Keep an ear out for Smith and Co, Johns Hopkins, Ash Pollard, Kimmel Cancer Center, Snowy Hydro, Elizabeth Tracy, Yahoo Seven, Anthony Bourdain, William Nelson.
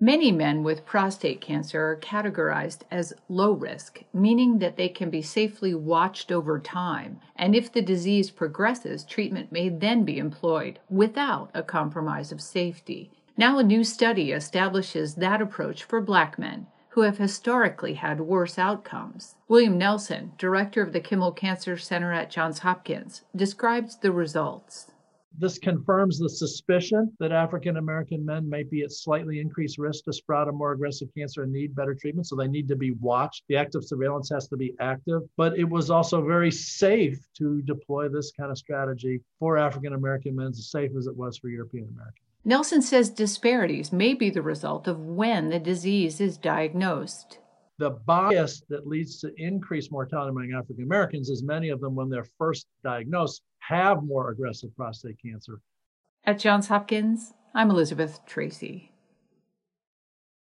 Many men with prostate cancer are categorized as low risk, meaning that they can be safely watched over time, and if the disease progresses, treatment may then be employed without a compromise of safety. Now a new study establishes that approach for Black men, who have historically had worse outcomes. William Nelson, director of the Kimmel Cancer Center at Johns Hopkins, describes the results. This confirms the suspicion that African-American men may be at slightly increased risk to sprout a more aggressive cancer and need better treatment, so they need to be watched. The active surveillance has to be active, but it was also very safe to deploy this kind of strategy for African-American men, as safe as it was for European-Americans. Nelson says disparities may be the result of when the disease is diagnosed. The bias that leads to increased mortality among African Americans is many of them, when they're first diagnosed, have more aggressive prostate cancer. At Johns Hopkins, I'm Elizabeth Tracy.